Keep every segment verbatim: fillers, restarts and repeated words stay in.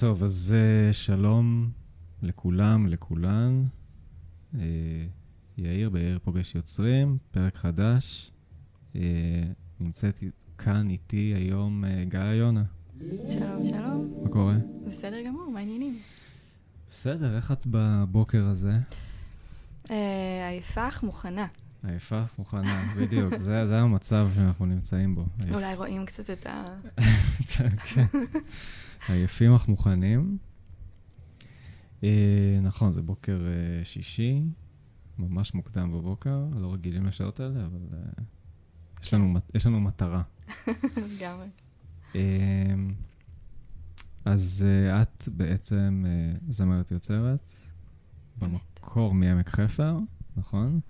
טוב, אז שלום לכולם, לכולן. יאיר ביאיר פוגש יוצרים, פרק חדש. נמצאת כאן איתי היום גאיה יונה. שלום, שלום. מה קורה? בסדר גמור, מה העניינים? בסדר, איך את בבוקר הזה? ההפך מוכנה. ההפך מוכנה, בדיוק. זה המצב שאנחנו נמצאים בו. אולי רואים קצת את ה... כן. עייפים אך מוכנים. נכון, זה בוקר שישי, ממש מוקדם בבוקר, לא רגילים לשעות האלה, אבל יש לנו מטרה. לגמרי. אז את בעצם זמרת יוצרת, במקור מעמק חפר, נכון?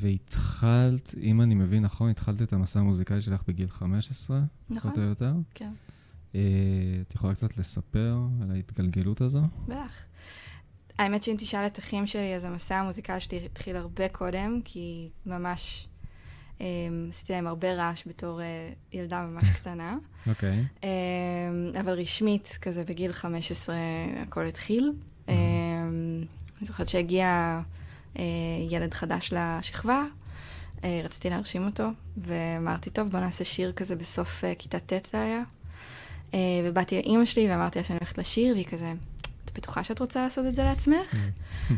והתחלת, אם אני מבין נכון, התחלת את המסע המוזיקלי שלך בגיל חמש עשרה, נכון? כן. את יכולה קצת לספר על ההתגלגלות הזו? בטח. האמת שאם תשאל את אחים שלי, אז המסע המוזיקלי שלי התחיל הרבה קודם, כי ממש עשיתי להם הרבה רעש בתור ילדה ממש קטנה. אוקיי. אבל רשמית, כזה בגיל חמש עשרה הכל התחיל. אני זוכרת שהגיע ילד חדש לשכבה, רציתי להרשים אותו, ואמרתי, טוב, בוא נעשה שיר כזה בסוף כיתה ט' זה היה. ובאתי לאמא שלי ואמרתי לה שאני הולכת לשיר, והיא כזה, את בטוחה שאת רוצה לעשות את זה לעצמך?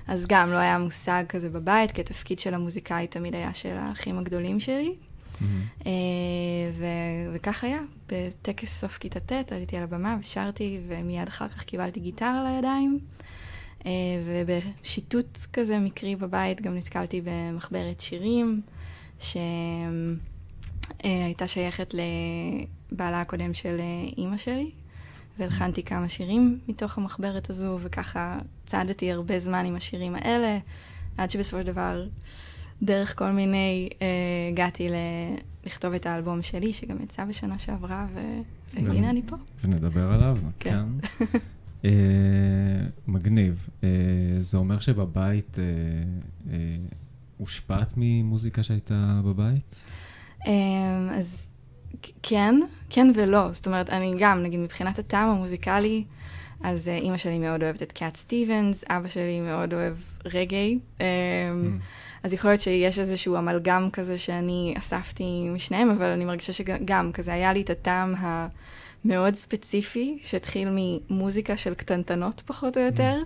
אז גם לא היה מושג כזה בבית, כי התפקיד של המוזיקאי תמיד היה של האחים הגדולים שלי. וכך היה, בטקס סוף כיתה ט' עליתי על הבמה ושרתי, ומיד אחר כך קיבלתי גיטרה לידיים. ובשיטוט כזה מקרי בבית גם נתקלתי במחברת שירים, שהייתה שייכת ל... בעלה הקודם של אימא שלי, והלחנתי כמה שירים מתוך המחברת הזו, וככה צעדתי הרבה זמן עם השירים האלה, עד שבסופו של דבר, דרך כל מיני, אה, הגעתי לכתוב את האלבום שלי, שגם יצא בשנה שעברה, והנה אני פה. ונדבר עליו, כן. אה, מגניב. אה, זה אומר שבבית, אה, אה, הושפעת ממוזיקה שהייתה בבית? אה, אז... כן, כן ולא. זאת אומרת, אני גם, נגיד, מבחינת הטעם המוזיקלי, אז אימא שלי מאוד אוהבת את קאט סטיבנס, אבא שלי מאוד אוהב רגעי. אז יכול להיות שיש איזשהו אמלגם כזה שאני אספתי משניהם, אבל אני מרגישה שגם כזה היה לי את הטעם המאוד ספציפי, שהתחיל ממוזיקה של קטנטנות פחות או יותר,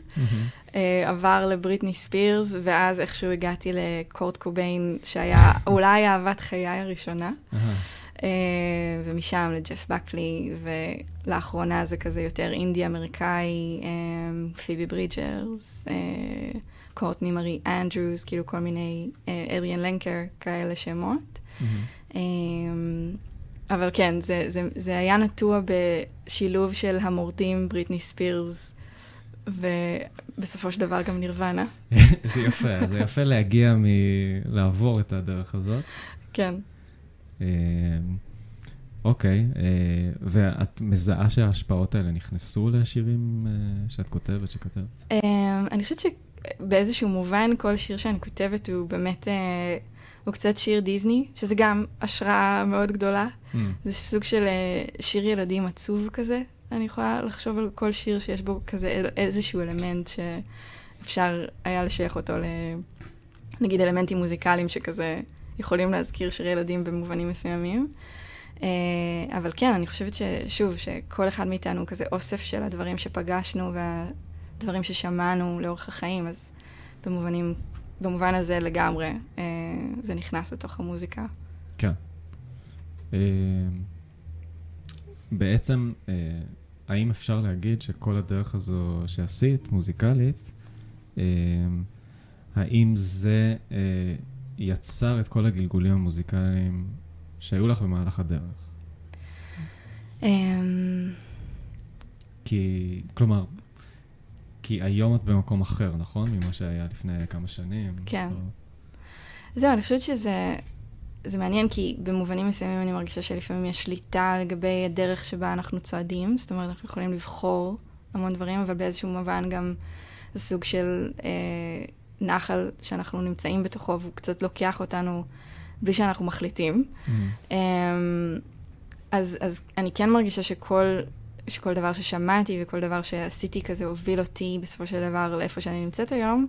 עבר לבריטני ספירס, ואז איכשהו הגעתי לקורט קוביין, שהיה אולי אהבת חיי הראשונה. ומשם לג'ף בקלי, ולאחרונה זה כזה יותר אינדי-אמריקאי, פיבי ברידג'רס, קורטני מארי אנדרוס, כאילו כל מיני, אדריאן לנקר, כאלה שמות. אבל כן, זה היה נטוע בשילוב של המורדים, בריטני ספירס, ובסופו של דבר גם נירוונה. זה יפה, זה יפה להגיע מלעבור את הדרך הזאת. כן. אוקיי, ואת מזהה שההשפעות האלה נכנסו לשירים שאת כותבת, שכתבת? אני חושבת שבאיזשהו מובן כל שיר שאני כותבת הוא באמת, הוא קצת שיר דיזני, שזה גם השראה מאוד גדולה. זה סוג של שיר ילדים עצוב כזה. אני יכולה לחשוב על כל שיר שיש בו כזה איזשהו אלמנט שאפשר היה לשייך אותו לנגיד אלמנטים מוזיקליים שכזה... יכולים להזכיר שירי ילדים במובנים מסוימים. אבל כן, אני חושבת ששוב, שכל אחד מאיתנו הוא כזה אוסף של הדברים שפגשנו והדברים ששמענו לאורך החיים, אז במובנים, במובן הזה לגמרי, זה נכנס לתוך המוזיקה. כן. בעצם, האם אפשר להגיד שכל הדרך הזו שעשית, מוזיקלית, האם זה... יצר את כל הגלגולים המוזיקליים שהיו לך במהלך הדרך. כי, כלומר, כי היום את במקום אחר, נכון? ממה שהיה לפני כמה שנים. כן. זהו, אני חושבת שזה, זה מעניין, כי במובנים מסוימים אני מרגישה שלפעמים יש שליטה לגבי הדרך שבה אנחנו צועדים. זאת אומרת, אנחנו יכולים לבחור המון דברים, אבל באיזשהו מובן גם סוג של... נחל שאנחנו נמצאים בתוכו, והוא קצת לוקח אותנו בלי שאנחנו מחליטים. אז אני כן מרגישה שכל שכל דבר ששמעתי וכל דבר שעשיתי כזה הוביל אותי בסופו של דבר לאיפה שאני נמצאת היום.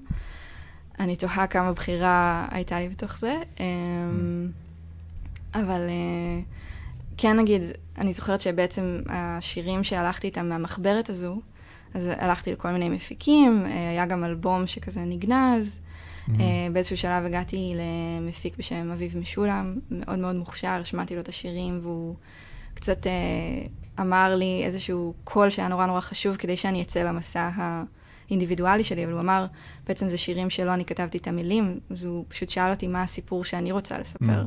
אני תוהה כמה בחירה הייתה לי בתוך זה. אבל כן נגיד, אני זוכרת שבעצם השירים שהלכתי איתם מהמחברת הזו, אז הלכתי לכל מיני מפיקים, היה גם אלבום שכזה נגנז, באיזשהו שלב הגעתי למפיק בשם אביב משולם, מאוד מאוד מוכשר, שמעתי לו את השירים, והוא קצת אמר לי איזשהו קול שהיה נורא נורא חשוב כדי שאני אצא למסע האינדיבידואלי שלי, אבל הוא אמר, בעצם זה שירים שלא אני כתבתי את המילים, אז הוא פשוט שאל אותי מה הסיפור שאני רוצה לספר,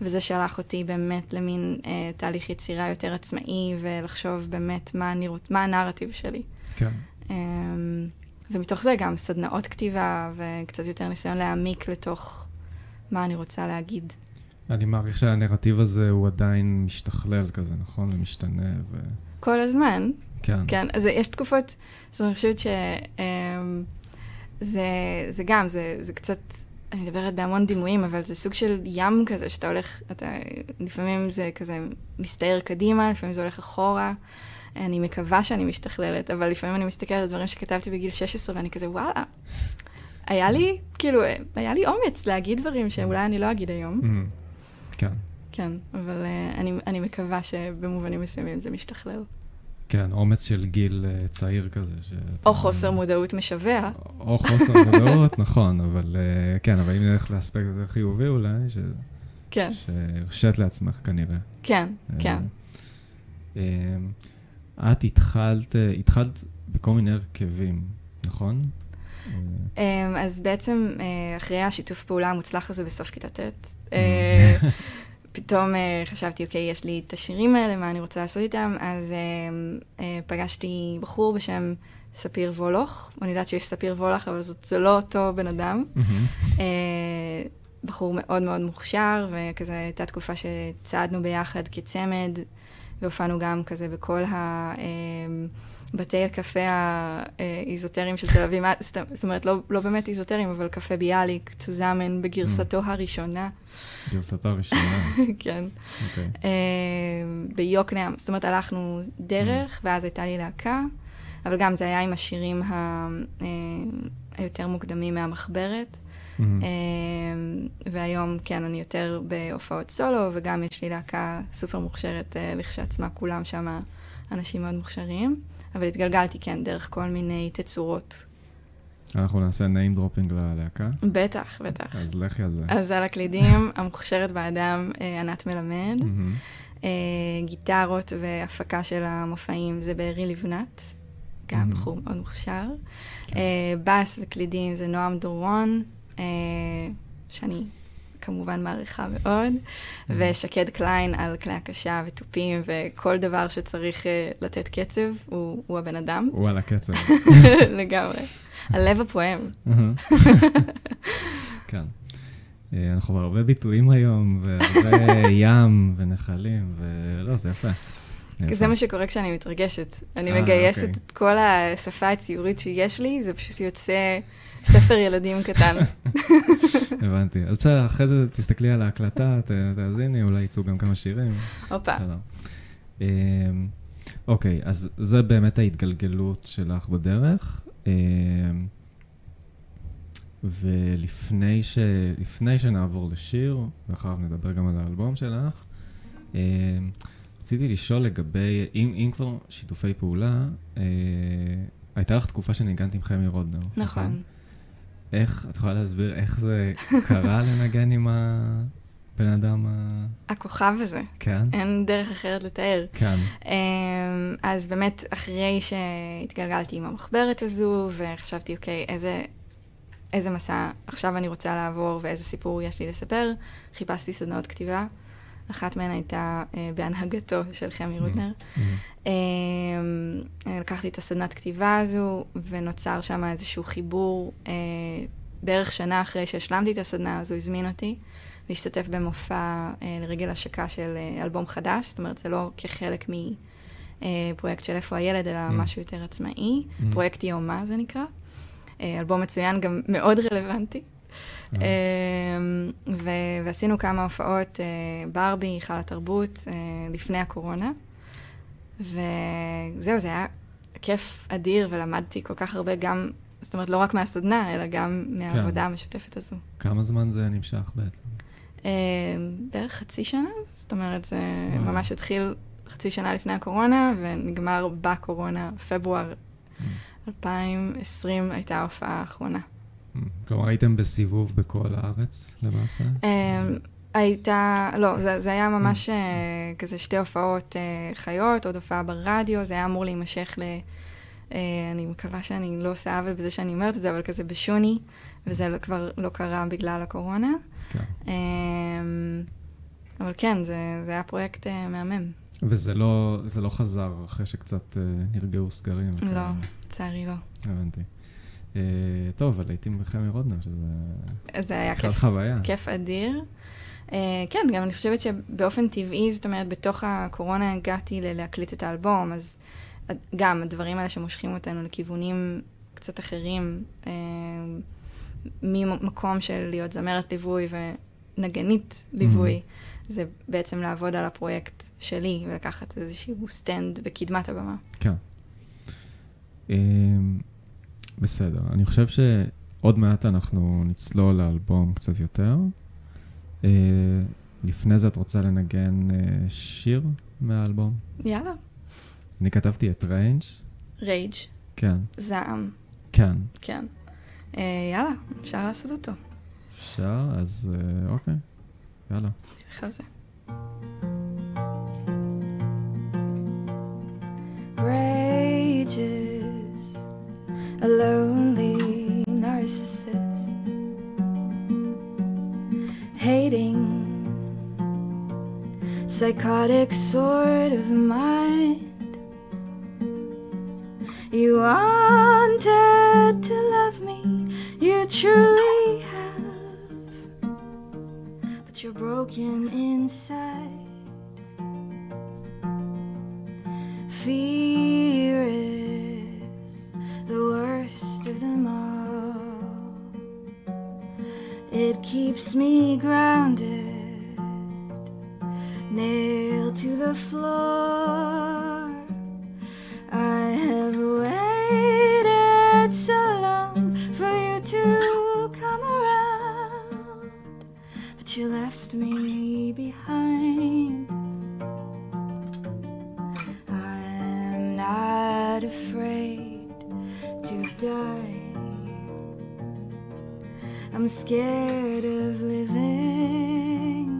וזה שלח אותי באמת למין תהליך יצירה יותר עצמאי, ולחשוב באמת מה הנרטיב שלי. כן. ומתוך זה גם סדנאות כתיבה, וקצת יותר ניסיון להעמיק לתוך מה אני רוצה להגיד. אני מעריך שהנרטיב הזה הוא עדיין משתכלל כזה, נכון? ומשתנה ו... כל הזמן. כן. כן, אז יש תקופות, זאת אומרת, אני חושבת שזה גם, זה, זה קצת, אני מדברת בהמון דימויים, אבל זה סוג של ים כזה, שאתה הולך, אתה, לפעמים זה כזה מסתער קדימה, לפעמים זה הולך אחורה, אני מקווה שאני משתכללת, אבל לפעמים אני מסתכלת על דברים שכתבתי בגיל שש עשרה, ואני כזה, וואלה, היה לי, כאילו, היה לי אומץ להגיד דברים שאולי אני לא אגיד היום. כן. כן, אבל אני, אני מקווה שבמובנים מסוימים זה משתכלל. כן, אומץ של גיל צעיר כזה. או חוסר מודעות משווה. או חוסר מודעות, נכון, אבל כן, אבל אם נלך לאספקט יותר חיובי אולי, שהרשית לעצמך כנראה. כן, כן. את התחלת, התחלת בכל מיני הרכבים, נכון? אז בעצם אחרי השיתוף פעולה המוצלח הזה בסוף כיתת ט', פתאום חשבתי, אוקיי, יש לי את השירים האלה, מה אני רוצה לעשות איתם, אז פגשתי בחור בשם ספיר וולח, אני יודעת שיש ספיר וולח, אבל זה לא אותו בן אדם. בחור מאוד מאוד מוכשר, וכזה הייתה תקופה שצעדנו ביחד כצמד, והופענו גם כזה בכל הבתי הקפה האיזוטריים של תל אביב, זאת אומרת, לא, לא באמת איזוטריים, אבל קפה ביאליק, צוזמן, בגרסתו הראשונה. גרסתו הראשונה. כן. Okay. ביוקנעם, זאת אומרת, הלכנו דרך, ואז הייתה לי להקה, אבל גם זה היה עם השירים ה... היותר מוקדמים מהמחברת, והיום, כן, אני יותר בהופעות סולו, וגם יש לי להקה סופר מוכשרת לכשעצמה, כולם שם אנשים מאוד מוכשרים, אבל התגלגלתי, כן, דרך כל מיני תצורות. אנחנו נעשה ניים דרופינג ללהקה? בטח, בטח. אז לכי על זה. אז על הקלידים, המוכשרת באדם, ענת מלמד, גיטרות והפקה של המופעים, זה בערי לבנת, גם בחור מאוד מוכשר. בס וקלידים זה נועם דורון, שאני כמובן מעריכה מאוד, ושקד קליין על כלי הקשה וטופים, וכל דבר שצריך לתת קצב, הוא הבן אדם. הוא על הקצב. לגמרי. הלב הפועם. כן. אנחנו בהרבה ביטויים היום, והרבה ים ונחלים, ולא, זה יפה. זה מה שקורה כשאני מתרגשת. אני מגייסת את כל השפה הציורית שיש לי, זה פשוט יוצא... ספר ילדים קטן. הבנתי. אז בסדר, אחרי זה תסתכלי על ההקלטה, תאזיני, אולי ייצאו גם כמה שירים. אופה. אוקיי, אז זה באמת ההתגלגלות שלך בדרך. ולפני שנעבור לשיר, ואחריו נדבר גם על האלבום שלך, רציתי לשאול לגבי, אם כבר שיתופי פעולה, הייתה לך תקופה שניגנת עם חמי רודנר. נכון. איך, את יכולה להסביר איך זה קרה לנגן עם הבן אדם ה... הכוכב הזה. כן. אין דרך אחרת לתאר. כן. אז באמת, אחרי שהתגלגלתי עם המחברת הזו, וחשבתי, אוקיי, איזה, איזה מסע עכשיו אני רוצה לעבור, ואיזה סיפור יש לי לספר, חיפשתי סדנאות כתיבה. אחת מהן הייתה בהנהגתו של חמי רודנר. לקחתי את הסדנת כתיבה הזו, ונוצר שם איזשהו חיבור. בערך שנה אחרי שהשלמתי את הסדנה הזו, הזמין אותי להשתתף במופע לרגל השקה של אלבום חדש. זאת אומרת, זה לא כחלק מפרויקט של איפה הילד, אלא משהו יותר עצמאי. פרויקט יומה זה נקרא. אלבום מצוין, גם מאוד רלוונטי. ועשינו כמה הופעות, ברבי, חל התרבות, לפני הקורונה. וזהו, זה היה כיף אדיר, ולמדתי כל כך הרבה גם, זאת אומרת, לא רק מהסדנה, אלא גם מהעבודה המשותפת הזו. כמה זמן זה נמשך בעצם? בערך חצי שנה, זאת אומרת, זה ממש התחיל חצי שנה לפני הקורונה, ונגמר בקורונה, פברואר אלפיים עשרים הייתה ההופעה האחרונה. כלומר, הייתם בסיבוב בכל הארץ, למעשה? הייתה, לא, זה, זה היה ממש כזה שתי הופעות חיות, עוד הופעה ברדיו, זה היה אמור להימשך ל... אני מקווה שאני לא עושה עוול בזה שאני אומרת את זה, אבל כזה בשוני, וזה כבר לא קרה בגלל הקורונה. כן. אבל כן, זה, זה היה פרויקט מהמם. וזה לא, זה לא חזר אחרי שקצת נרגעו סגרים? לא, צערי לא. הבנתי. טוב, אבל הייתי מחמי רודנר, שזה... זה היה כיף, חוויה. כיף אדיר. כן, גם אני חושבת שבאופן טבעי, זאת אומרת, בתוך הקורונה הגעתי להקליט את האלבום, אז גם הדברים האלה שמושכים אותנו לכיוונים קצת אחרים, ממקום של להיות זמרת ליווי ונגנית ליווי, זה בעצם לעבוד על הפרויקט שלי ולקחת איזשהו סטנד בקדמת הבמה. כן. בסדר. אני חושב שעוד מעט אנחנו נצלול לאלבום קצת יותר. Uh, לפני זה את רוצה לנגן uh, שיר מהאלבום? יאללה. אני כתבתי את ריינג'. רייג'. כן. זעם. כן. כן. Uh, יאללה, אפשר לעשות אותו. אפשר, אז uh, אוקיי. יאללה. נלך על זה. Rage is a lonely narcissist hating, psychotic sort of mind. You wanted to love me, you truly have, but you're broken inside. Fear is the worst of them all. It keeps me grounded, nailed to the floor. I have waited so long for you to come around, but you left me behind. I am not afraid to die. I'm scared of living,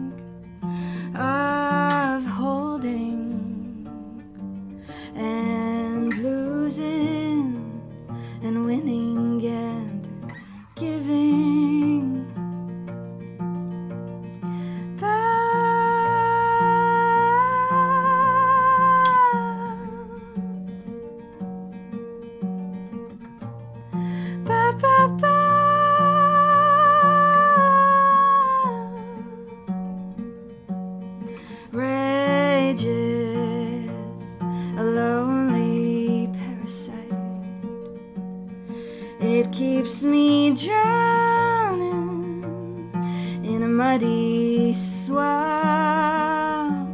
of holding and losing and winning and giving. Ba ba ba ba. Keeps me drowning in a muddy swamp.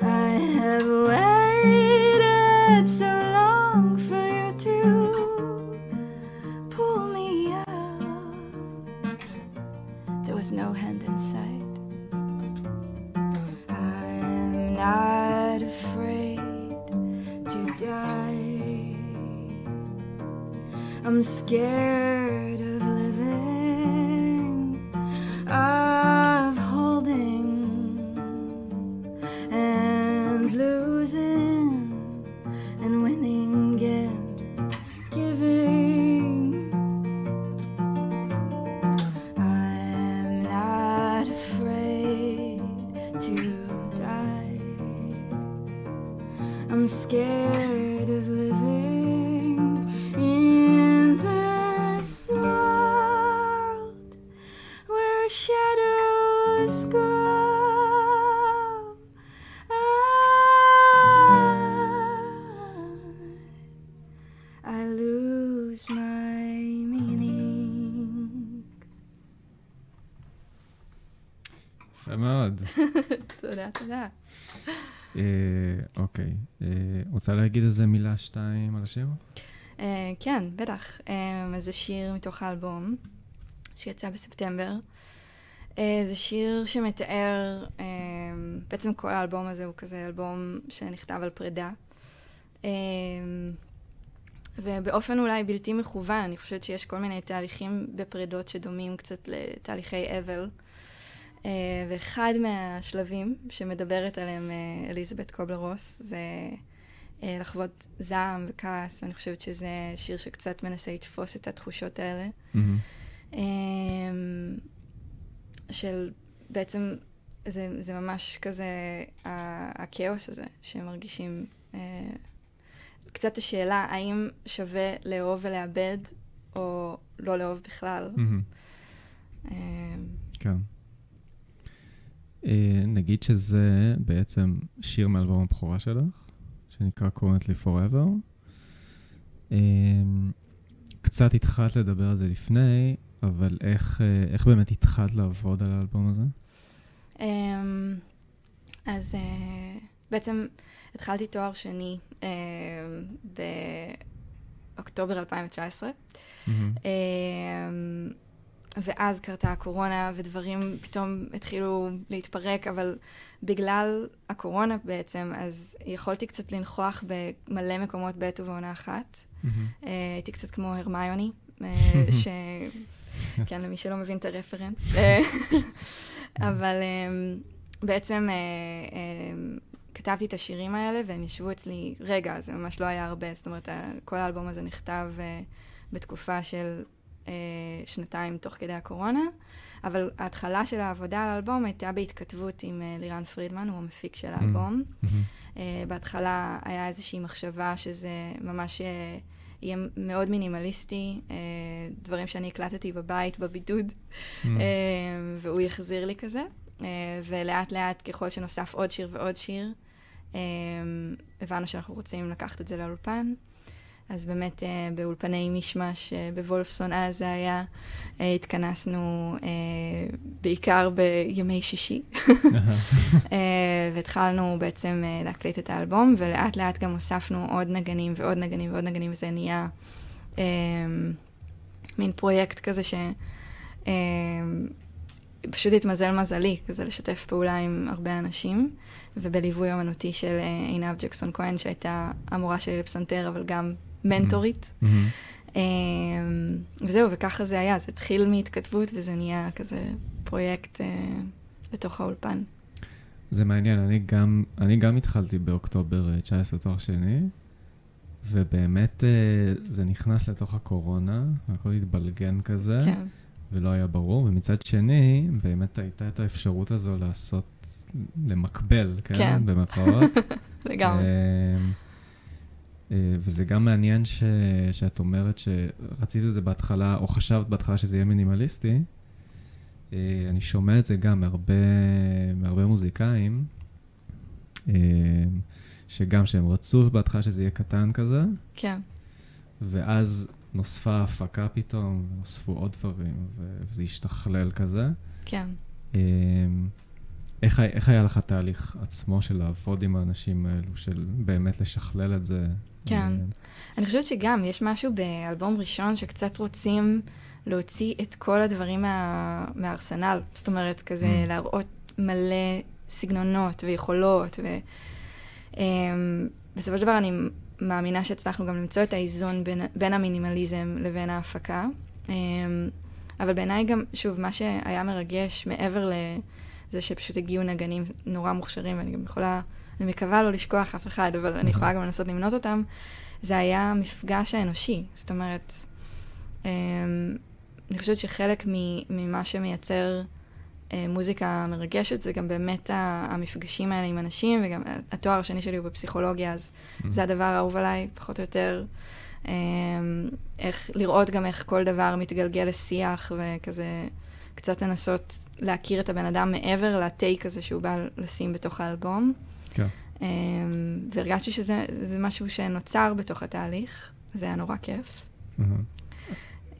I have waited so long for you to pull me out. There was no hand in sight. I'm not afraid to die. I'm scared of living, of holding and losing and winning and giving. I am not afraid to die. I'm scared of living. תודה, תודה. אוקיי. רוצה להגיד איזה מילה שתיים על השיר? כן, בטח. אז זה שיר מתוך האלבום שיצא בספטמבר. זה שיר שמתאר, בעצם כל האלבום הזה הוא כזה אלבום שנכתב על פרידה. ובאופן אולי בלתי מכוון, אני חושבת שיש כל מיני תהליכים בפרידות שדומים קצת לתהליכי אבל. ואחד מהשלבים שמדברת עליהם אליזבת קובלר-רוס זה לחוות זעם וכעס, ואני חושבת שזה שיר שקצת מנסה לתפוס את התחושות האלה. Mm-hmm. של בעצם זה, זה ממש כזה הכאוס הזה שמרגישים, קצת השאלה האם שווה לאהוב ולאבד או לא לאהוב בכלל. Mm-hmm. כן. נגיד שזה בעצם שיר מאלבום הבכורה שלך, שנקרא Currently Forever. קצת התחלת לדבר על זה לפני, אבל איך, איך באמת התחלת לעבוד על האלבום הזה? אז בעצם התחלתי תואר שני באוקטובר אלפיים תשע עשרה. ואז קרתה הקורונה, ודברים פתאום התחילו להתפרק, אבל בגלל הקורונה בעצם, אז יכולתי קצת לנחוח במלא מקומות בעת ובעונה אחת. Mm-hmm. הייתי קצת כמו הרמיוני, ש... כן, למי שלא מבין את הרפרנס. אבל בעצם כתבתי את השירים האלה, והם ישבו אצלי רגע, זה ממש לא היה הרבה. זאת אומרת, כל האלבום הזה נכתב בתקופה של... שנתיים תוך כדי הקורונה, אבל ההתחלה של העבודה על האלבום הייתה בהתכתבות עם לירן פרידמן, הוא המפיק של האלבום. בהתחלה היה איזושהי מחשבה שזה ממש יהיה מאוד מינימליסטי, דברים שאני הקלטתי בבית, בבידוד, והוא יחזיר לי כזה. ולאט לאט, ככל שנוסף עוד שיר ועוד שיר, הבנו שאנחנו רוצים לקחת את זה לאולפן. אז באמת באולפני משמש בוולפסון אז זה היה, התכנסנו בעיקר בימי שישי, והתחלנו בעצם להקליט את האלבום, ולאט לאט גם הוספנו עוד נגנים ועוד נגנים ועוד נגנים, וזה נהיה מין פרויקט כזה שפשוט התמזל מזלי, כזה לשתף פעולה עם הרבה אנשים. ובליווי אמנותי של עינב ג'קסון כהן, שהייתה המורה שלי לפסנתר, אבל גם מנטורית. וזהו, וככה זה היה. זה התחיל מהתכתבות, וזה נהיה כזה פרויקט בתוך האולפן. זה מעניין. אני גם, אני גם התחלתי באוקטובר תשע עשרה תואר שני, ובאמת זה נכנס לתוך הקורונה, הכל התבלגן כזה, ולא היה ברור. ומצד שני, באמת הייתה את האפשרות הזו לעשות למקבל, כן, במקרות. לגמרי. וזה גם מעניין שאת אומרת שרצית את זה בהתחלה, או חשבת בהתחלה שזה יהיה מינימליסטי. אני שומע את זה גם מהרבה מוזיקאים, שגם שהם רצו בהתחלה שזה יהיה קטן כזה. כן. ואז נוספה ההפקה פתאום, נוספו עוד דברים, וזה השתכלל כזה. כן. איך, איך היה לך התהליך עצמו של לעבוד עם האנשים האלו, של באמת לשכלל את זה? כן. אני חושבת שגם יש משהו באלבום ראשון שקצת רוצים להוציא את כל הדברים מה, מהארסנל. זאת אומרת, כזה mm. להראות מלא סגנונות ויכולות. ו, um, בסופו של דבר אני מאמינה שהצלחנו גם למצוא את האיזון בין, בין המינימליזם לבין ההפקה. Um, אבל בעיניי גם, שוב, מה שהיה מרגש מעבר ל... זה שפשוט הגיעו נגנים נורא מוכשרים, ואני גם יכולה, אני מקווה לא לשכוח אף אחד, אבל אני יכולה גם לנסות למנות אותם, זה היה המפגש האנושי. זאת אומרת, אני חושבת שחלק ממה שמייצר מוזיקה מרגשת, זה גם באמת המפגשים האלה עם אנשים, וגם התואר השני שלי הוא בפסיכולוגיה, אז זה הדבר האהוב עליי, פחות או יותר, איך לראות גם איך כל דבר מתגלגל לשיח, וכזה... קצת לנסות להכיר את הבן אדם מעבר לטייק הזה שהוא בא לשים בתוך האלבום. כן. והרגשתי שזה משהו שנוצר בתוך התהליך. זה היה נורא כיף.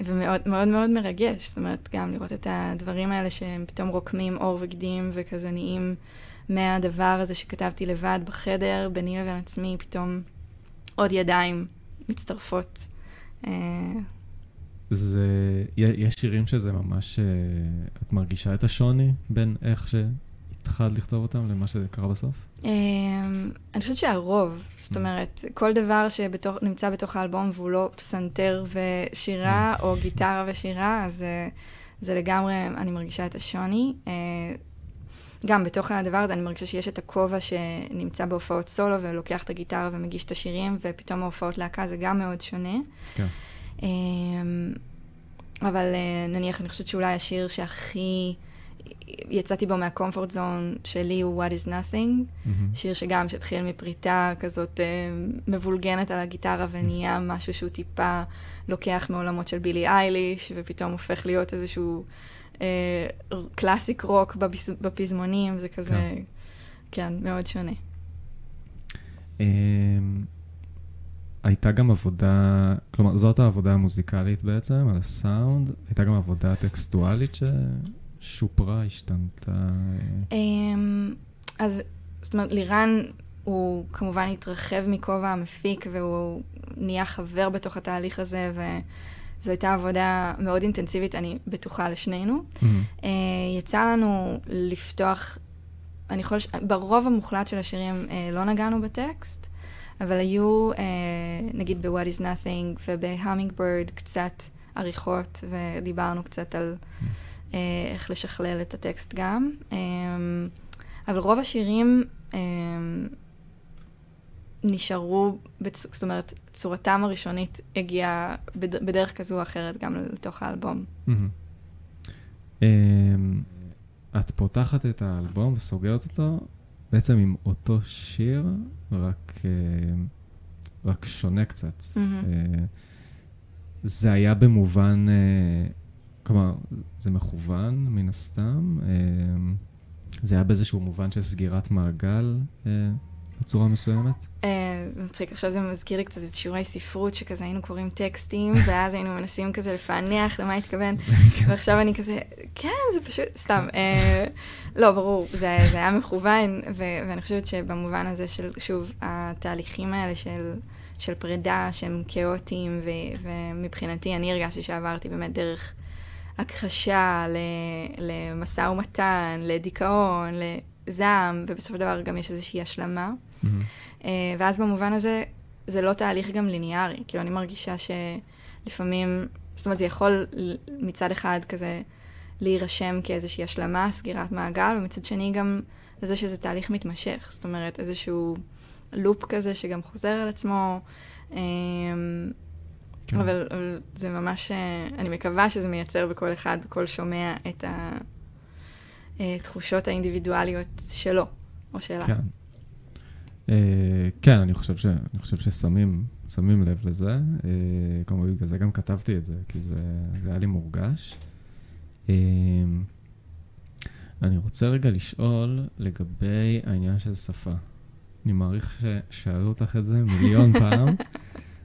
ומאוד מאוד מאוד מרגש. זאת אומרת, גם לראות את הדברים האלה שהם פתאום רוקמים עור וגדים וכזה נעים מהדבר הזה שכתבתי לבד בחדר, ביני לבין עצמי, פתאום עוד ידיים מצטרפות. זה, יש שירים שזה ממש, את מרגישה את השוני בין איך שהתחלת לכתוב אותם למה שקרה בסוף? אני חושבת שהרוב, זאת אומרת, כל דבר שנמצא בתוך האלבום והוא לא פסנתר ושירה או גיטרה ושירה, אז זה לגמרי, אני מרגישה את השוני. גם בתוך הדבר הזה אני מרגישה שיש את הכובע שנמצא בהופעות סולו ולוקח את הגיטרה ומגיש את השירים, ופתאום ההופעות להקה זה גם מאוד שונה. כן. אבל נניח, אני חושבת שאולי השיר שהכי יצאתי בו מהקומפורט זון שלי הוא What Is Nothing, שיר שגם שהתחיל מפריטה כזאת מבולגנת על הגיטרה ונהיה משהו שהוא טיפה לוקח מעולמות של בילי אייליש, ופתאום הופך להיות איזשהו קלאסיק רוק בפזמונים, זה כזה, כן, מאוד שונה. הייתה גם עבודה, כלומר, זאת העבודה המוזיקלית בעצם, על הסאונד, הייתה גם עבודה טקסטואלית ששופרה, השתנתה? אז, זאת אומרת, לירן הוא כמובן התרחב מכובע המפיק, והוא נהיה חבר בתוך התהליך הזה, וזו הייתה עבודה מאוד אינטנסיבית, אני בטוחה לשנינו. יצא לנו לפתוח, אני חושב, ברוב המוחלט של השירים לא נגענו בטקסט, אבל היו, נגיד ב-What Is Nothing וב-Hummingbird קצת עריכות, ודיברנו קצת על איך לשכלל את הטקסט גם. אבל רוב השירים נשארו, זאת אומרת, צורתם הראשונית הגיעה בדרך כזו או אחרת גם לתוך האלבום. את פותחת את האלבום וסוגרת אותו, בעצם עם אותו שיר, רק, רק שונה קצת. זה היה במובן, כלומר, זה מכוון מן הסתם, זה היה באיזשהו מובן של סגירת מעגל בצורה מסוימת? זה מצחיק, עכשיו זה מזכיר לי קצת את שיעורי ספרות, שכזה היינו קוראים טקסטים, ואז היינו מנסים כזה לפענח למה התכוון, ועכשיו אני כזה, כן, זה פשוט, סתם, לא, ברור, זה היה מכוון, ואני חושבת שבמובן הזה של, שוב, התהליכים האלה של פרידה, שהם כאוטיים, ומבחינתי אני הרגשתי שעברתי באמת דרך הכחשה, למשא ומתן, לדיכאון, זעם, ובסופו של דבר גם יש איזושהי השלמה. ואז במובן הזה, זה לא תהליך גם ליניארי. כאילו, אני מרגישה שלפעמים, זאת אומרת, זה יכול מצד אחד כזה להירשם כאיזושהי השלמה, סגירת מעגל, ומצד שני גם לזה שזה תהליך מתמשך. זאת אומרת, איזשהו לופ כזה שגם חוזר על עצמו. אבל זה ממש, אני מקווה שזה מייצר בכל אחד, בכל שומע את ה... תחושות האינדיבידואליות שלו, או שלה. כן. אה, כן, אני חושב ש... אני חושב ששמים, שמים לב לזה. אה, כמובן, בגלל זה גם כתבתי את זה, כי זה, זה היה לי מורגש. אה, אני רוצה רגע לשאול לגבי העניין של שפה. אני מעריך ששאלו אותך את זה מיליון פעם,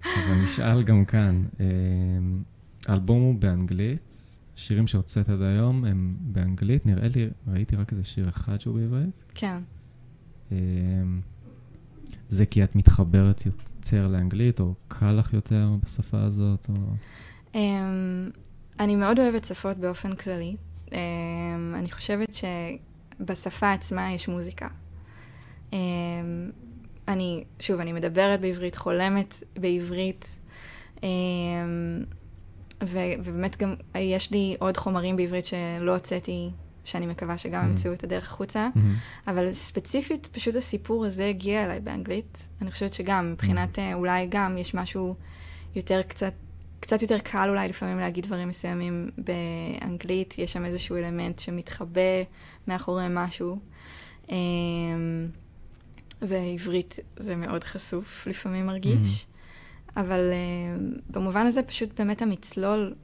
אבל נשאל גם כאן. אה, אלבום הוא באנגלית. שירים שהוצאת עד היום הם באנגלית, נראה לי, ראיתי רק איזה שיר אחד שהוא בעברית. כן. זה כי את מתחברת יותר לאנגלית, או קל לך יותר בשפה הזאת? או... אני מאוד אוהבת שפות באופן כללי. אני חושבת שבשפה עצמה יש מוזיקה. אני, שוב, אני מדברת בעברית, חולמת בעברית, ובאמת גם יש לי עוד חומרים בעברית שלא הוצאתי, שאני מקווה שגם ימצאו את הדרך החוצה, אבל ספציפית פשוט הסיפור הזה הגיע אליי באנגלית. אני חושבת שגם מבחינת, אולי גם יש משהו יותר קצת, קצת יותר קל אולי לפעמים להגיד דברים מסוימים באנגלית, יש שם איזשהו אלמנט שמתחבא מאחורי משהו, ועברית זה מאוד חשוף, לפעמים מרגיש. אבל uh, במובן הזה פשוט באמת המצלול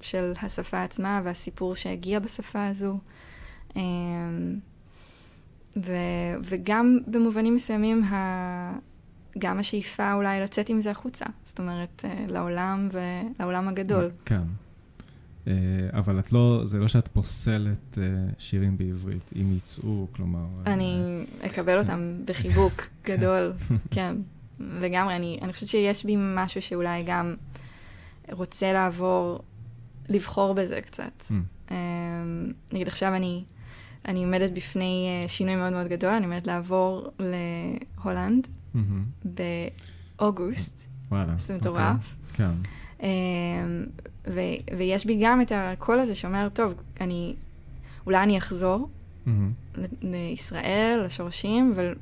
של השפה עצמה והסיפור שהגיע בשפה הזו. Um, ו- וגם במובנים מסוימים, ה- גם השאיפה אולי לצאת עם זה החוצה. זאת אומרת, uh, לעולם ולעולם הגדול. כן. Uh, אבל את לא, זה לא שאת פוסלת שירים בעברית, אם ייצאו, כלומר... אני אקבל אותם בחיבוק גדול, כן, לגמרי. אני, אני חושבת שיש בי משהו שאולי גם רוצה לעבור, לבחור בזה קצת. נגיד, עכשיו אני, אני עומדת בפני שינוי מאוד מאוד גדול, אני עומדת לעבור להולנד באוגוסט. וואלה. זה מטורף. כן. ו- ויש בי גם את הקול הזה שאומר, טוב, אני, אולי אני אחזור mm-hmm. לישראל, לשורשים, אבל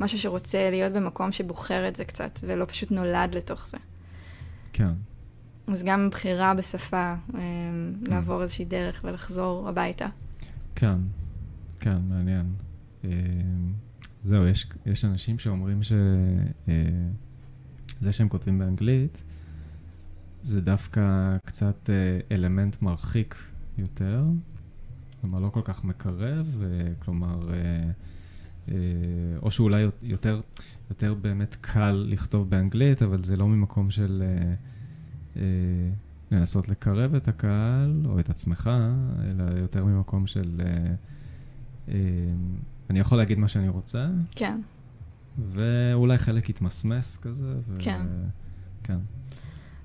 משהו שרוצה להיות במקום שבוחר את זה קצת, ולא פשוט נולד לתוך זה. כן. אז גם בחירה בשפה, mm-hmm. לעבור איזושהי דרך ולחזור הביתה. כן, כן, מעניין. אה, זהו, יש, יש אנשים שאומרים ש... אה, זה שהם כותבים באנגלית, זה דווקא קצת אלמנט מרחיק יותר, כלומר לא כל כך מקרב, כלומר, או שאולי יותר, יותר באמת קל לכתוב באנגלית, אבל זה לא ממקום של לנסות לקרב את הקהל או את עצמך, אלא יותר ממקום של אני יכול להגיד מה שאני רוצה. כן. ואולי חלק יתמסמס כזה. כן. כן.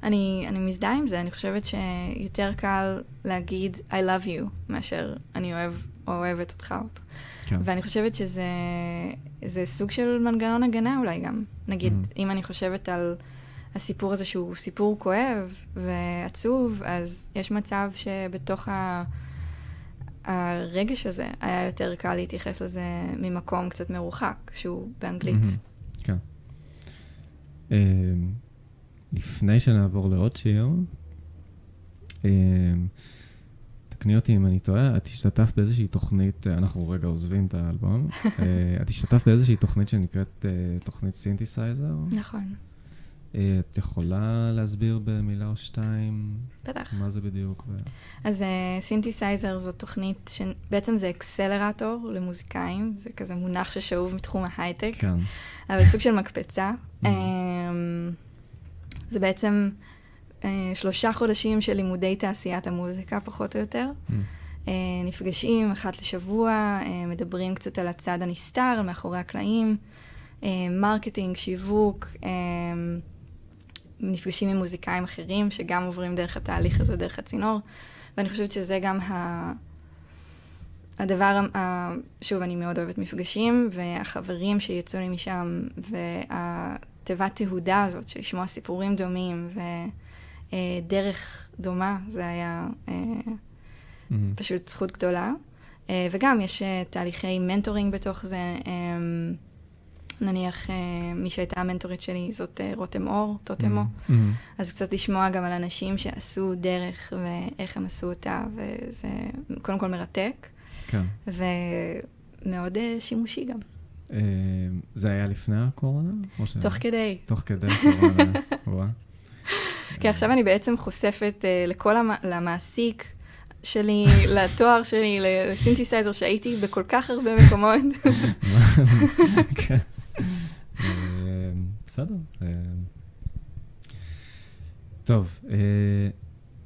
אני, אני מזדהה עם זה, אני חושבת שיותר קל להגיד I love you מאשר אני אוהב או אוהבת אותך. כן. ואני חושבת שזה זה סוג של מנגנון הגנה אולי גם. נגיד, mm-hmm. אם אני חושבת על הסיפור הזה שהוא סיפור כואב ועצוב, אז יש מצב שבתוך ה, הרגש הזה היה יותר קל להתייחס לזה ממקום קצת מרוחק, שהוא באנגלית. Mm-hmm. כן. אה... לפני שנעבור לעוד שיר, תקני אותי אם אני טועה, את השתתפת באיזושהי תוכנית, אנחנו רגע עוזבים את האלבום, את השתתפת באיזושהי תוכנית שנקראת תוכנית סינתסייזר. נכון. את יכולה להסביר במילה או שתיים? בטח. מה זה בדיוק? אז סינתסייזר זו תוכנית שבעצם זה אקסלרטור למוזיקאים, זה כזה מונח ששאוב מתחום ההייטק, אבל סוג של מקפצה. זה בעצם אה, שלושה חודשים של לימודי תעשיית המוזיקה, פחות או יותר. Mm. אה, נפגשים אחת לשבוע, אה, מדברים קצת על הצד הנסתר, מאחורי הקלעים, אה, מרקטינג, שיווק, אה, נפגשים עם מוזיקאים אחרים, שגם עוברים דרך התהליך הזה, דרך הצינור. ואני חושבת שזה גם ה... הדבר, ה... שוב, אני מאוד אוהבת מפגשים, והחברים שיצאו לי משם, וה... תיבת תהודה הזאת, של לשמוע סיפורים דומים ודרך דומה, זה היה mm-hmm. פשוט זכות גדולה. וגם יש תהליכי מנטורינג בתוך זה. נניח, מי שהייתה המנטורית שלי זאת רותם אור, תותמו. Mm-hmm. אז קצת לשמוע גם על אנשים שעשו דרך ואיך הם עשו אותה, וזה קודם כל מרתק. כן. ומאוד שימושי גם. זה היה לפני הקורונה? תוך כדי. תוך כדי הקורונה, וואה. כי עכשיו אני בעצם חושפת לכל המעסיק שלי, לתואר שלי, לסינתסייזר שהייתי בכל כך הרבה מקומות. כן. בסדר. טוב,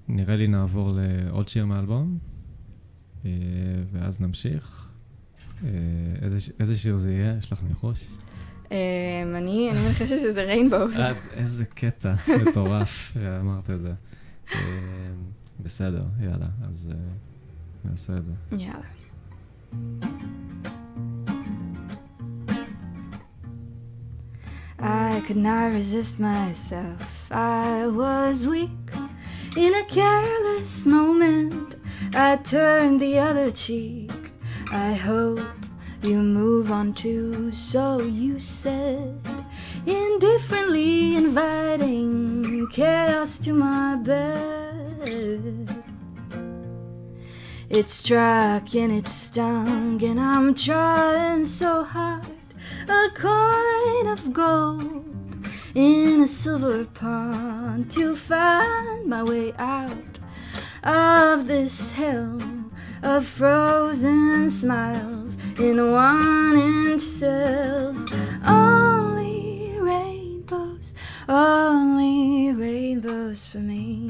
נראה לי נעבור לעוד שיר מהאלבום, ואז נמשיך. איזה, איזה שיר זה יהיה? יש לך ניחוש? אני, אני מנחשת שזה ריינבוס. איזה קטע, מטורף, אמרת את זה. בסדר, יאללה, אז נעשה את זה. יאללה. I could not resist myself. I was weak in a careless moment. I turned the other cheek. I hope you move on too, so you said, indifferently inviting chaos to my bed. It struck and it stung, and I'm trying so hard, a coin of gold in a silver pond, to find my way out of this hell of frozen smiles in one-inch cells. Only rainbows, only rainbows for me.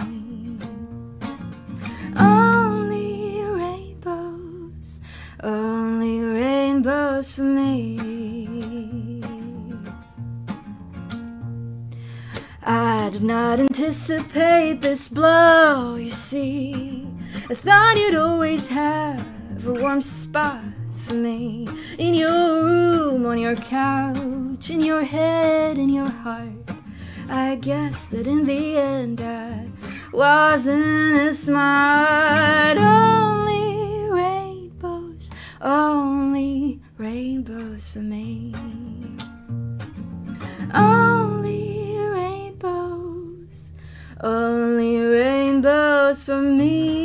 Only I did not anticipate this blow, you see. I thought you'd always have a warm spot for me. In your room, on your couch, in your head, in your heart. I guess that in the end I wasn't as smart. Only rainbows, only rainbows for me. Only rainbows, only rainbows for me.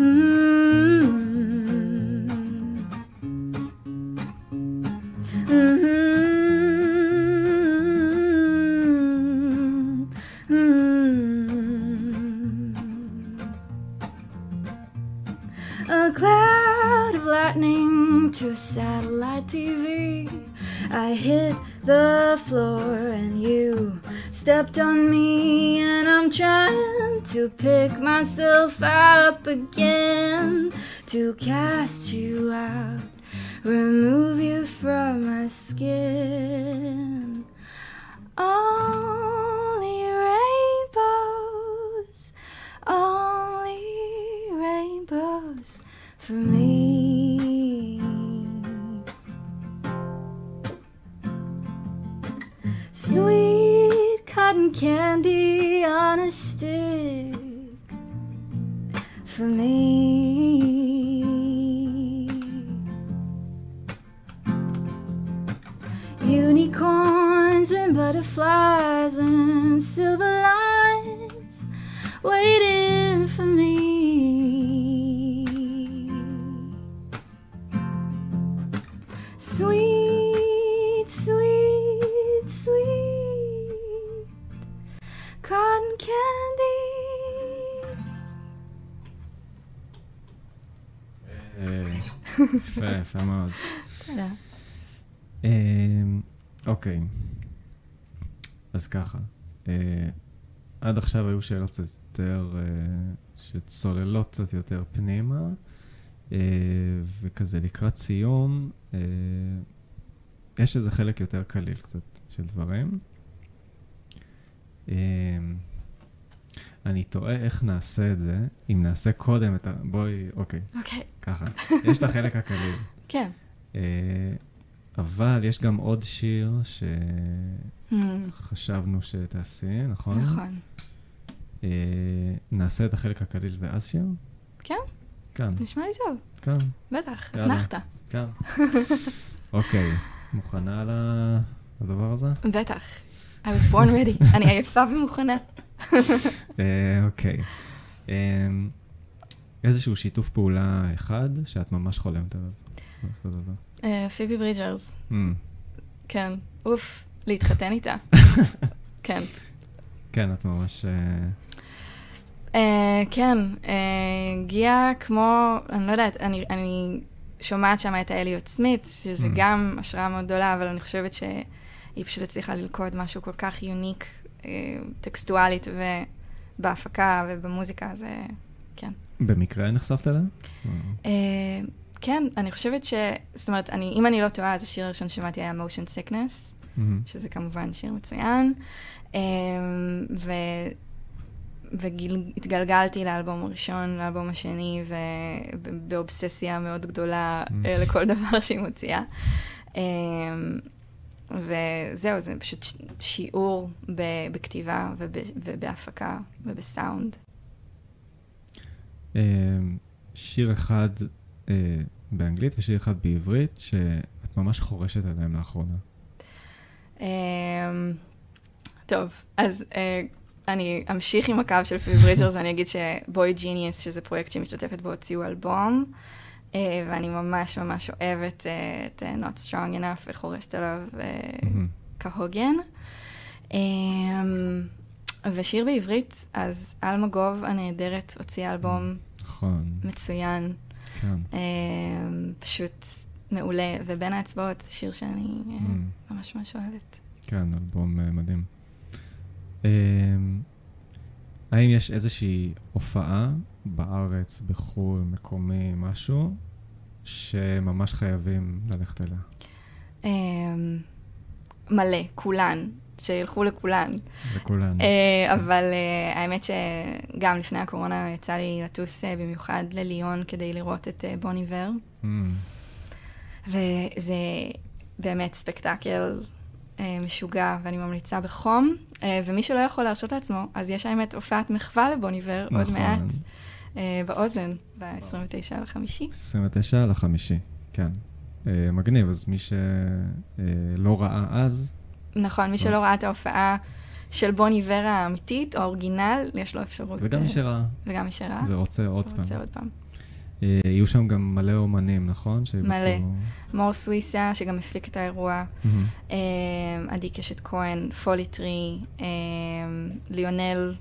Mm-hmm. Mm-hmm. Mm-hmm. A cloud of lightning to a satellite T V. I hit the floor and you stepped on me, and I'm trying to pick myself up again, to cast you out, remove you from my skin. Only rainbows, only rainbows for me. Sweet cotton candy on a stick for me. Unicorns and butterflies and silver lines waiting for me. Sweet, sweet, sweet cotton candy. יפה, יפה מאוד. תודה. אוקיי. אז ככה. עד עכשיו היו שאלות קצת יותר, שצוללות קצת יותר פנימה, וכזה לקראת סיום, יש איזה חלק יותר קליל קצת של דברים. אני טועה איך נעשה את זה, אם נעשה קודם את ה... בואי, אוקיי. אוקיי. ככה. יש את החלק הקליל. כן. אבל יש גם עוד שיר שחשבנו שתעשי, נכון? נכון. נעשה את החלק הקליל ואז שיר? כן. כן. נשמע לי טוב. כן. בטח, נחת. כן. אוקיי. מוכנה לדבר הזה? בטח. I was born ready. אני עייפה ומוכנה. אוקיי. איזשהו שיתוף פעולה אחד שאת ממש חולמת עליו. פיבי ברידג'רס. כן. אוף, להתחתן איתה. כן. כן, את ממש... כן. הגיעה כמו... אני לא יודעת, אני... שומעת שמה את האלי עוצמית, שזה mm. גם השראה מאוד גדולה, אבל אני חושבת שהיא פשוט הצליחה ללכוד משהו כל כך יוניק, טקסטואלית, ובהפקה ובמוזיקה, זה כן. במקרה נחשפת אליה? אה, כן, אני חושבת ש... זאת אומרת, אני, אם אני לא טועה, אז השיר הראשון שמעתי היה Motion Sickness, mm-hmm. שזה כמובן שיר מצוין, אה, ו... והתגלגלתי לאלבום הראשון, לאלבום השני, ובאובססיה מאוד גדולה לכל דבר שהיא מוציאה. וזהו, זה פשוט שיעור בכתיבה ובהפקה ובסאונד. שיר אחד באנגלית ושיר אחד בעברית, שאת ממש חורשת עליהם לאחרונה. טוב, אז... אני אמשיך עם הקו של פיבי ברידג'רס, ואני אגיד שבוי ג'יניאס, שזה פרויקט שמשתתפת בו, הוציאו אלבום, ואני ממש ממש אוהבת את Not Strong Enough, וחורשת עליו כהוגן. ושיר בעברית, אז אלמגוב הנהדרת הוציאה אלבום מצוין, פשוט מעולה, ובין האצבעות, שיר שאני ממש ממש אוהבת. כן, אלבום מדהים. האם יש איזושהי הופעה בארץ, בחו"ל, מקומי, משהו, שממש חייבים ללכת אליה? מלא, כולן, שילכו לכולן. לכולן. אבל האמת שגם לפני הקורונה יצא לי לטוס במיוחד לליון כדי לראות את בון איבר. וזה באמת ספקטקל משוגע, ואני ממליצה בחום. ומי שלא יכול להרשות לעצמו, אז יש האמת הופעת מחווה לבון איבר עוד מעט. באוזן, ב-עשרים ותשעה לחמישי. עשרים ותשעה לחמישי, כן. מגניב, אז מי שלא ראה אז... נכון, מי שלא ראה את ההופעה של בון איבר האמיתית, או האורגינל, יש לו אפשרות... וגם מי שראה. וגם מי שראה. ורוצה עוד פעם. יהיו שם גם מלא אומנים, נכון? מלא. מור סוויסה, שגם הפיק את האירוע, עדי קשת כהן, פוליטרי, ליונל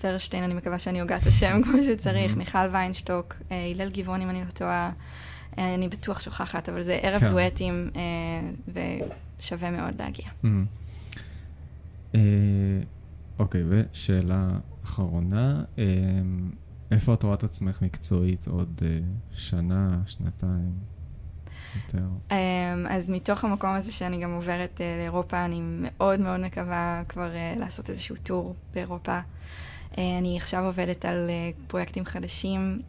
פרשטיין, אני מקווה שאני הוגעת השם כמו שצריך, מיכל ויינשטוק, הלל גבעון, אם אני לא טועה, אני בטוח שוכחת, אבל זה ערב דואטים, ושווה מאוד להגיע. אוקיי, ושאלה אחרונה, איפה את רואה את עצמך מקצועית עוד שנה, שנתיים? אז מתוך המקום הזה שאני גם עוברת לאירופה, אני מאוד מאוד מקווה כבר לעשות איזשהו טור באירופה. אני עכשיו עובדת על פרויקטים חדשים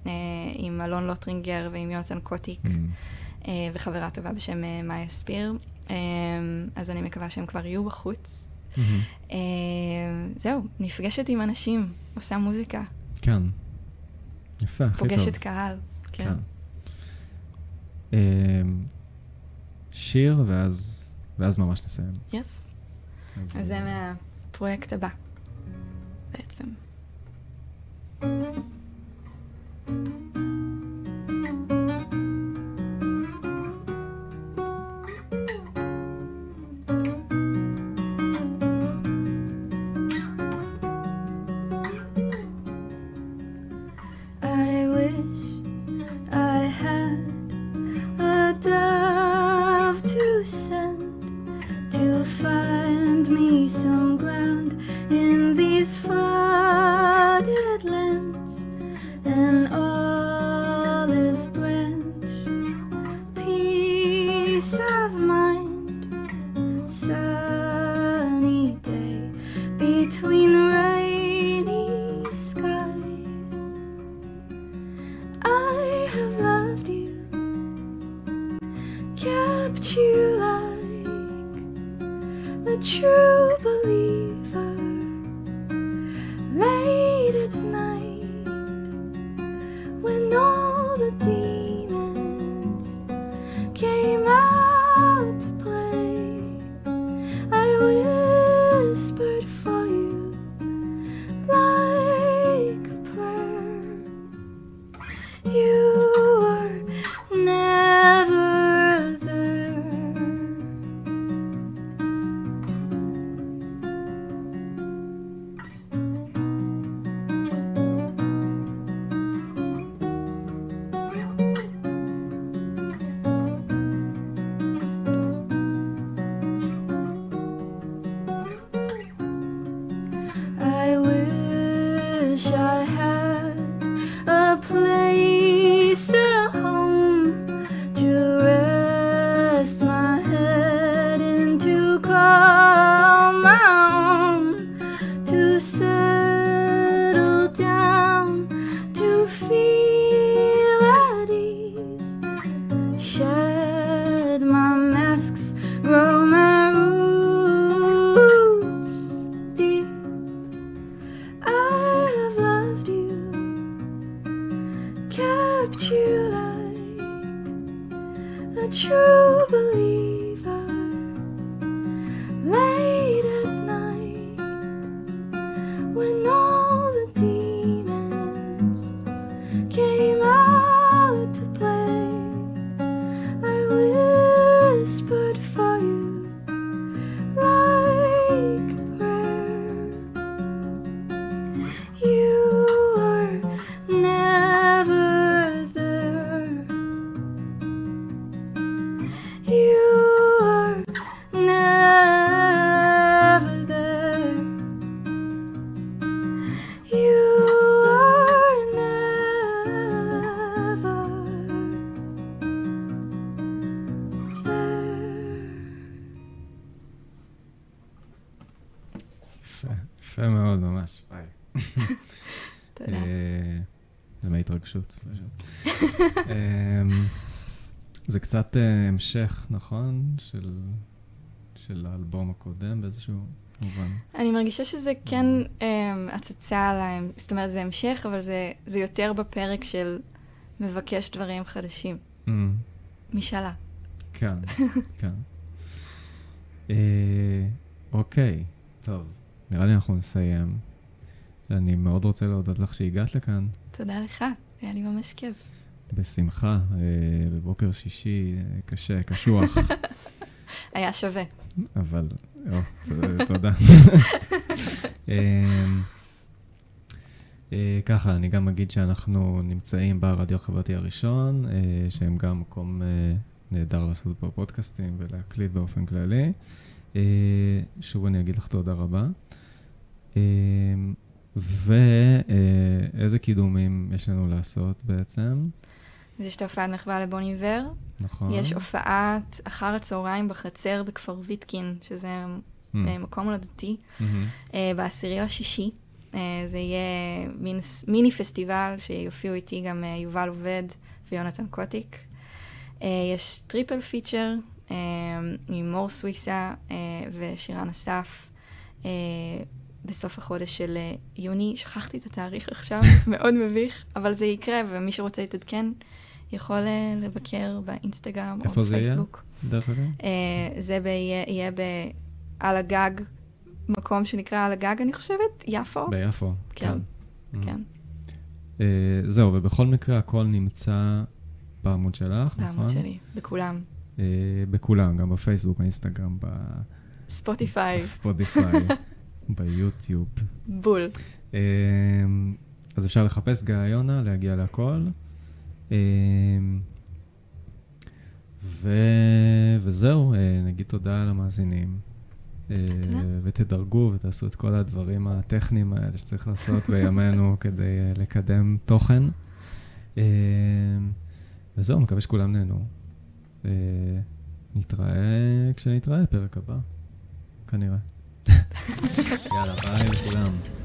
עם אלון לוטרינגר ועם יונתן קוטיק, וחברה טובה בשם מאיה ספיר. אז אני מקווה שהם כבר יהיו בחוץ. זהו, נפגשת עם אנשים, עושה מוזיקה. כן. יפה, הכי טוב. פוגשת קהל, כן. שיר, ואז, ואז ממש נסיים. יס. אז זה מהפרויקט הבא, בעצם. You יפה מאוד, ממש. תודה. זה מההתרגשות. זה קצת המשך, נכון? של... של האלבום הקודם באיזשהו מובן. אני מרגישה שזה כן הצצה עליהם, זאת אומרת זה המשך, אבל זה, זה יותר בפרק של מבקש דברים חדשים. משאלה. כן, כן. אה, אוקיי, טוב. נראה לי אנחנו נסיים. אני מאוד רוצה להודות לך שהגעת לכאן. תודה לך, היה לי ממש כיף. בשמחה, אה, בבוקר שישי, קשה, קשוח. היה שווה. אבל, תודה. ככה, אני גם אגיד שאנחנו נמצאים ברדיו החברתי הראשון, שהם גם מקום נהדר לעשות פה פודקאסטים ולהקליט באופן כללי. שוב, אני אגיד לך תודה רבה. ואיזה קידומים יש לנו לעשות בעצם? אז יש את ההופעת מחווה לבון איבר. נכון. יש הופעת אחר הצהריים בחצר בכפר ויטקין, שזה mm. מקום הולדתי, mm-hmm. uh, בעשירי השישי. Uh, זה יהיה מין, מיני פסטיבל שיופיעו איתי גם uh, יובל עובד ויונתן קוטיק. Uh, יש טריפל פיצ'ר uh, עם מור סוויסה uh, ושירן אסף. Uh, בסוף החודש של uh, יוני, שכחתי את התאריך עכשיו, מאוד מביך, אבל זה יקרה ומי שרוצה יתעדכן. יכול לבקר באינסטגרם או בפייסבוק. איפה זה יהיה? זה יהיה על הגג, מקום שנקרא על הגג, אני חושבת, יפו. ביפו. כן, כן. זהו, ובכל מקרה, הכל נמצא בעמוד שלך, נכון? בעמוד שלי, בכולם. בכולם, גם בפייסבוק, באינסטגרם, בספוטיפיי. בספוטיפיי, ביוטיוב. בול. אז אפשר לחפש גאיה יונה, להגיע להכל. ו... וזהו, נגיד תודה למאזינים. תודה. ותדרגו ותעשו את כל הדברים הטכניים האלה שצריך לעשות בימינו כדי לקדם תוכן. וזהו, מקווה שכולם נהנו. נתראה כשנתראה, פרק הבא, כנראה. יאללה, ביי לכולם.